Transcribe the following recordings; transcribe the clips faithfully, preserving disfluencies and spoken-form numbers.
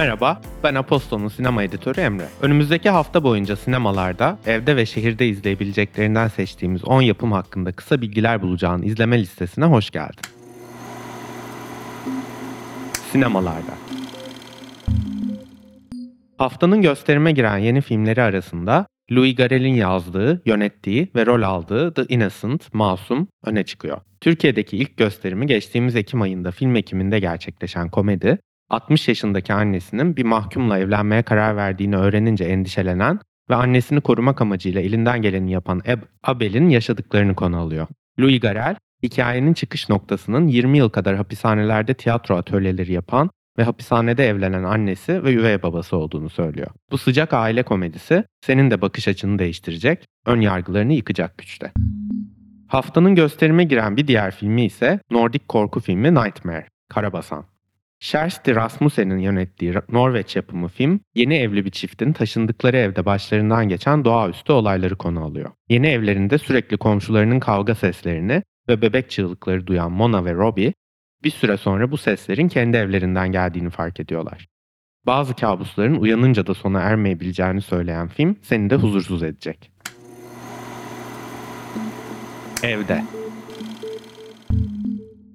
Merhaba, ben Aposto'nun sinema editörü Emre. Önümüzdeki hafta boyunca sinemalarda evde ve şehirde izleyebileceklerinden seçtiğimiz on yapım hakkında kısa bilgiler bulacağın izleme listesine hoş geldin. Sinemalarda. Haftanın gösterime giren yeni filmleri arasında Louis Garrel'in yazdığı, yönettiği ve rol aldığı The Innocent, Masum öne çıkıyor. Türkiye'deki ilk gösterimi geçtiğimiz Ekim ayında Filmekim'inde gerçekleşen komedi, altmış yaşındaki annesinin bir mahkumla evlenmeye karar verdiğini öğrenince endişelenen ve annesini korumak amacıyla elinden geleni yapan Ab- Abel'in yaşadıklarını konu alıyor. Louis Garrel, hikayenin çıkış noktasının yirmi yıl kadar hapishanelerde tiyatro atölyeleri yapan ve hapishanede evlenen annesi ve üvey babası olduğunu söylüyor. Bu sıcak aile komedisi senin de bakış açını değiştirecek, ön yargılarını yıkacak güçte. Haftanın gösterime giren bir diğer filmi ise Nordik korku filmi Nightmare, Karabasan. Kjersti Rasmussen'in yönettiği Norveç yapımı film, yeni evli bir çiftin taşındıkları evde başlarından geçen doğaüstü olayları konu alıyor. Yeni evlerinde sürekli komşularının kavga seslerini ve bebek çığlıkları duyan Mona ve Robbie, bir süre sonra bu seslerin kendi evlerinden geldiğini fark ediyorlar. Bazı kabusların uyanınca da sona ermeyebileceğini söyleyen film seni de huzursuz edecek. Evde.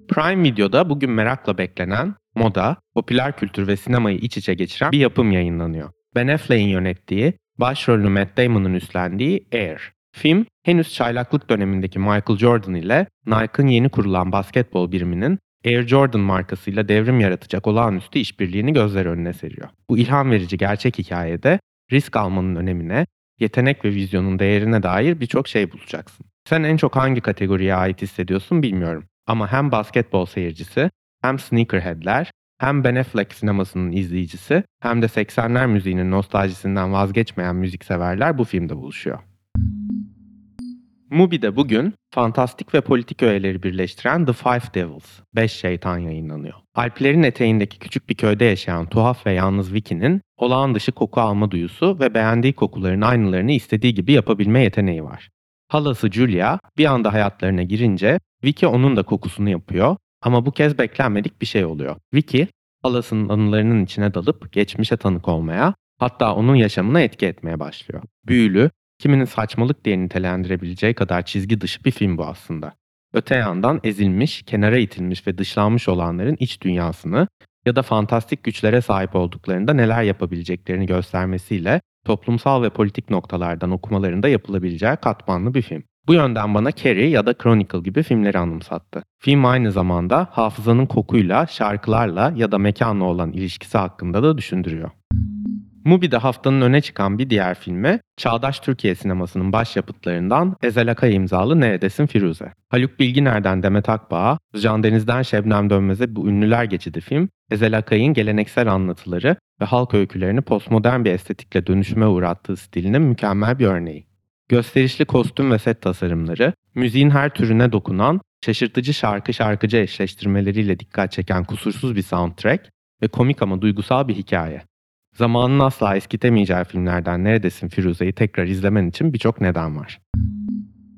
Prime Video'da bugün merakla beklenen, moda, popüler kültür ve sinemayı iç içe geçiren bir yapım yayınlanıyor. Ben Affleck'in yönettiği, başrolünü Matt Damon'un üstlendiği Air. Film, henüz çaylaklık dönemindeki Michael Jordan ile Nike'ın yeni kurulan basketbol biriminin Air Jordan markasıyla devrim yaratacak olağanüstü işbirliğini gözler önüne seriyor. Bu ilham verici gerçek hikayede risk almanın önemine, yetenek ve vizyonun değerine dair birçok şey bulacaksın. Sen en çok hangi kategoriye ait hissediyorsun bilmiyorum. Ama hem basketbol seyircisi, hem sneakerheadler, hem Ben Affleck sinemasının izleyicisi, hem de seksenler müziğinin nostaljisinden vazgeçmeyen müzikseverler bu filmde buluşuyor. Mubi'de bugün fantastik ve politik öğeleri birleştiren The Five Devils, Beş Şeytan yayınlanıyor. Alplerin eteğindeki küçük bir köyde yaşayan tuhaf ve yalnız Vicky'nin olağan dışı koku alma duyusu ve beğendiği kokuların aynılarını istediği gibi yapabilme yeteneği var. Halası Julia bir anda hayatlarına girince Vicky onun da kokusunu yapıyor ama bu kez beklenmedik bir şey oluyor. Vicky, halasının anılarının içine dalıp geçmişe tanık olmaya, hatta onun yaşamına etki etmeye başlıyor. Büyülü, kiminin saçmalık diye nitelendirebileceği kadar çizgi dışı bir film bu aslında. Öte yandan ezilmiş, kenara itilmiş ve dışlanmış olanların iç dünyasını ya da fantastik güçlere sahip olduklarında neler yapabileceklerini göstermesiyle toplumsal ve politik noktalardan okumalarında yapılabileceği katmanlı bir film. Bu yönden bana Carrie ya da Chronicle gibi filmleri anımsattı. Film aynı zamanda hafızanın kokuyla, şarkılarla ya da mekanla olan ilişkisi hakkında da düşündürüyor. Mubi'de haftanın öne çıkan bir diğer filmi, çağdaş Türkiye sinemasının başyapıtlarından Ezel Akay imzalı Neredesin Firuze. Haluk Bilginer'den Demet Akbağ'a, Can Deniz'den Şebnem Dönmez'e bu ünlüler geçidi film, Ezel Akay'ın geleneksel anlatıları ve halk öykülerini postmodern bir estetikle dönüşüme uğrattığı stilinin mükemmel bir örneği. Gösterişli kostüm ve set tasarımları, müziğin her türüne dokunan, şaşırtıcı şarkı şarkıcı eşleştirmeleriyle dikkat çeken kusursuz bir soundtrack ve komik ama duygusal bir hikaye. Zamanın asla eskitemeyeceği filmlerden Neredesin Firuze'yi tekrar izlemen için birçok neden var.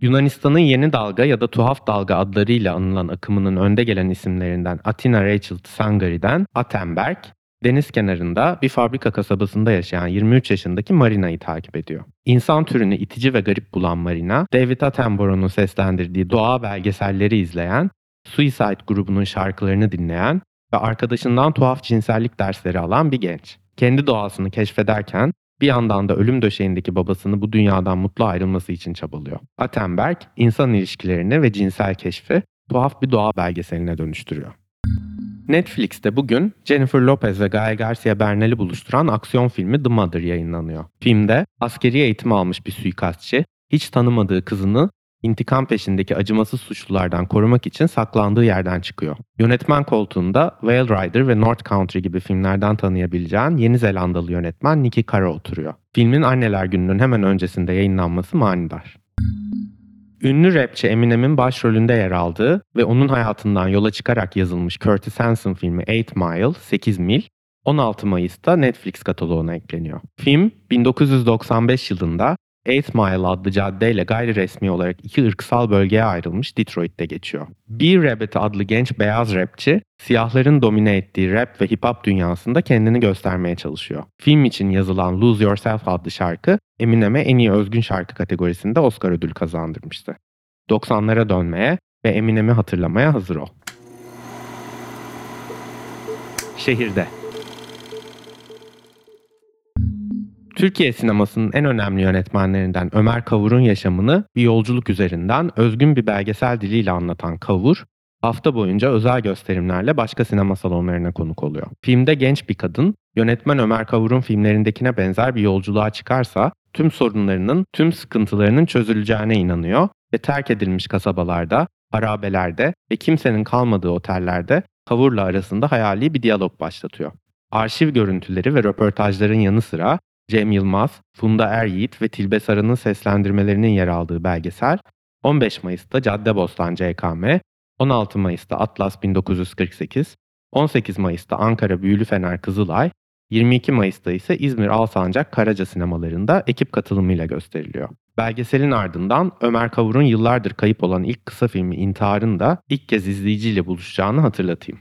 Yunanistan'ın yeni dalga ya da tuhaf dalga adlarıyla anılan akımının önde gelen isimlerinden Athena Rachel Tsangari'den Attenberg, deniz kenarında bir fabrika kasabasında yaşayan yirmi üç yaşındaki Marina'yı takip ediyor. İnsan türünü itici ve garip bulan Marina, David Attenborough'un seslendirdiği doğa belgeselleri izleyen, Suicide grubunun şarkılarını dinleyen ve arkadaşından tuhaf cinsellik dersleri alan bir genç. Kendi doğasını keşfederken bir yandan da ölüm döşeğindeki babasını bu dünyadan mutlu ayrılması için çabalıyor. Attenberg, insan ilişkilerini ve cinsel keşfi tuhaf bir doğa belgeseline dönüştürüyor. Netflix'te bugün Jennifer Lopez ve Gael Garcia Bernal'i buluşturan aksiyon filmi The Mother yayınlanıyor. Filmde askeri eğitim almış bir suikastçı, hiç tanımadığı kızını intikam peşindeki acımasız suçlulardan korumak için saklandığı yerden çıkıyor. Yönetmen koltuğunda Whale Rider ve North Country gibi filmlerden tanıyabileceğin Yeni Zelandalı yönetmen Nicki Kara oturuyor. Filmin Anneler Günü'nün hemen öncesinde yayınlanması manidar. Ünlü rapçi Eminem'in başrolünde yer aldığı ve onun hayatından yola çıkarak yazılmış Curtis Hanson filmi Eight Mile, sekiz mil, on altı Mayıs'ta Netflix kataloğuna ekleniyor. Film, bin dokuz yüz doksan beş yılında Eight Mile adlı caddeyle gayri resmi olarak iki ırksal bölgeye ayrılmış Detroit'te geçiyor. B-Rabbit adlı genç beyaz rapçi, siyahların domine ettiği rap ve hip-hop dünyasında kendini göstermeye çalışıyor. Film için yazılan Lose Yourself adlı şarkı, Eminem'e en iyi özgün şarkı kategorisinde Oscar ödülü kazandırmıştı. doksanlara dönmeye ve Eminem'i hatırlamaya hazır ol. Şehirde. Türkiye sinemasının en önemli yönetmenlerinden Ömer Kavur'un yaşamını bir yolculuk üzerinden özgün bir belgesel diliyle anlatan Kavur, hafta boyunca özel gösterimlerle başka sinema salonlarına konuk oluyor. Filmde genç bir kadın, yönetmen Ömer Kavur'un filmlerindekine benzer bir yolculuğa çıkarsa tüm sorunlarının, tüm sıkıntılarının çözüleceğine inanıyor ve terk edilmiş kasabalarda, harabelerde ve kimsenin kalmadığı otellerde Kavur'la arasında hayali bir diyalog başlatıyor. Arşiv görüntüleri ve röportajların yanı sıra Cem Yılmaz, Funda Eryiğit ve Tilbe Sarı'nın seslendirmelerinin yer aldığı belgesel, on beş Mayıs'ta Caddebostan C K M, on altı Mayıs'ta Atlas bin dokuz yüz kırk sekiz, on sekiz Mayıs'ta Ankara Büyülü Fener Kızılay, yirmi iki Mayıs'ta ise İzmir Alsancak Karaca sinemalarında ekip katılımıyla gösteriliyor. Belgeselin ardından Ömer Kavur'un yıllardır kayıp olan ilk kısa filmi İntihar'ın da ilk kez izleyiciyle buluşacağını hatırlatayım.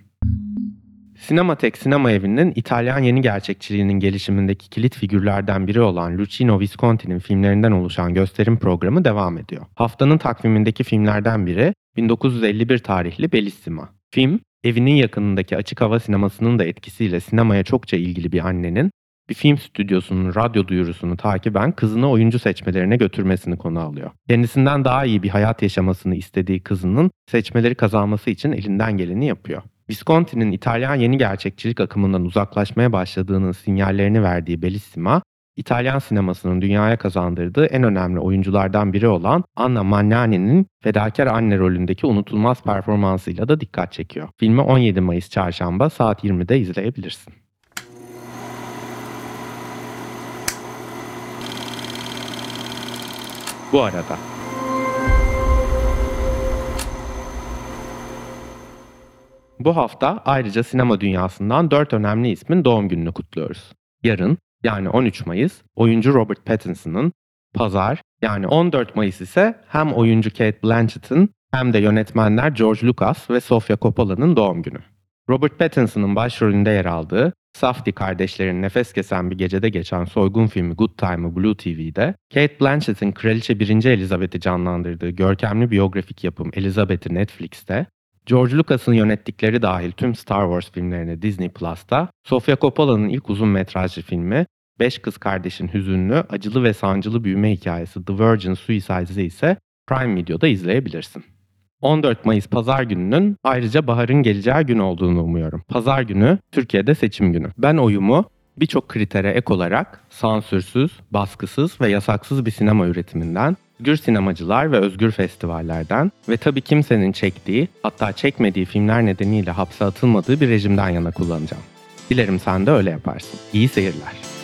Sinematek Sinema Evi'nin İtalyan yeni gerçekçiliğinin gelişimindeki kilit figürlerden biri olan Luchino Visconti'nin filmlerinden oluşan gösterim programı devam ediyor. Haftanın takvimindeki filmlerden biri bin dokuz yüz elli bir tarihli Bellissima. Film, evinin yakınındaki açık hava sinemasının da etkisiyle sinemaya çokça ilgili bir annenin, bir film stüdyosunun radyo duyurusunu takiben kızını oyuncu seçmelerine götürmesini konu alıyor. Kendisinden daha iyi bir hayat yaşamasını istediği kızının seçmeleri kazanması için elinden geleni yapıyor. Visconti'nin İtalyan yeni gerçekçilik akımından uzaklaşmaya başladığının sinyallerini verdiği Bellissima, İtalyan sinemasının dünyaya kazandırdığı en önemli oyunculardan biri olan Anna Magnani'nin fedakar anne rolündeki unutulmaz performansıyla da dikkat çekiyor. Filmi on yedi Mayıs Çarşamba saat yirmide izleyebilirsin. Bu arada... Bu hafta ayrıca sinema dünyasından dört önemli ismin doğum gününü kutluyoruz. Yarın yani on üç Mayıs oyuncu Robert Pattinson'ın, pazar yani on dört Mayıs ise hem oyuncu Kate Blanchett'ın hem de yönetmenler George Lucas ve Sofia Coppola'nın doğum günü. Robert Pattinson'ın başrolünde yer aldığı Safdie kardeşlerin nefes kesen bir gecede geçen soygun filmi Good Time'ı Blue T V'de, Kate Blanchett'in Kraliçe birinci Elizabeth'i canlandırdığı görkemli biyografik yapım Elizabeth'i Netflix'te, George Lucas'ın yönettikleri dahil tüm Star Wars filmlerini Disney Plus'ta, Sofia Coppola'nın ilk uzun metrajlı filmi, Beş Kız Kardeş'in hüzünlü, acılı ve sancılı büyüme hikayesi The Virgin Suicide'ı ise Prime Video'da izleyebilirsin. on dört Mayıs Pazar gününün ayrıca baharın geleceği gün olduğunu umuyorum. Pazar günü Türkiye'de seçim günü. Ben oyumu birçok kritere ek olarak sansürsüz, baskısız ve yasaksız bir sinema üretiminden, özgür sinemacılar ve özgür festivallerden ve tabii kimsenin çektiği, hatta çekmediği filmler nedeniyle hapse atılmadığı bir rejimden yana kullanacağım. Dilerim sen de öyle yaparsın. İyi seyirler.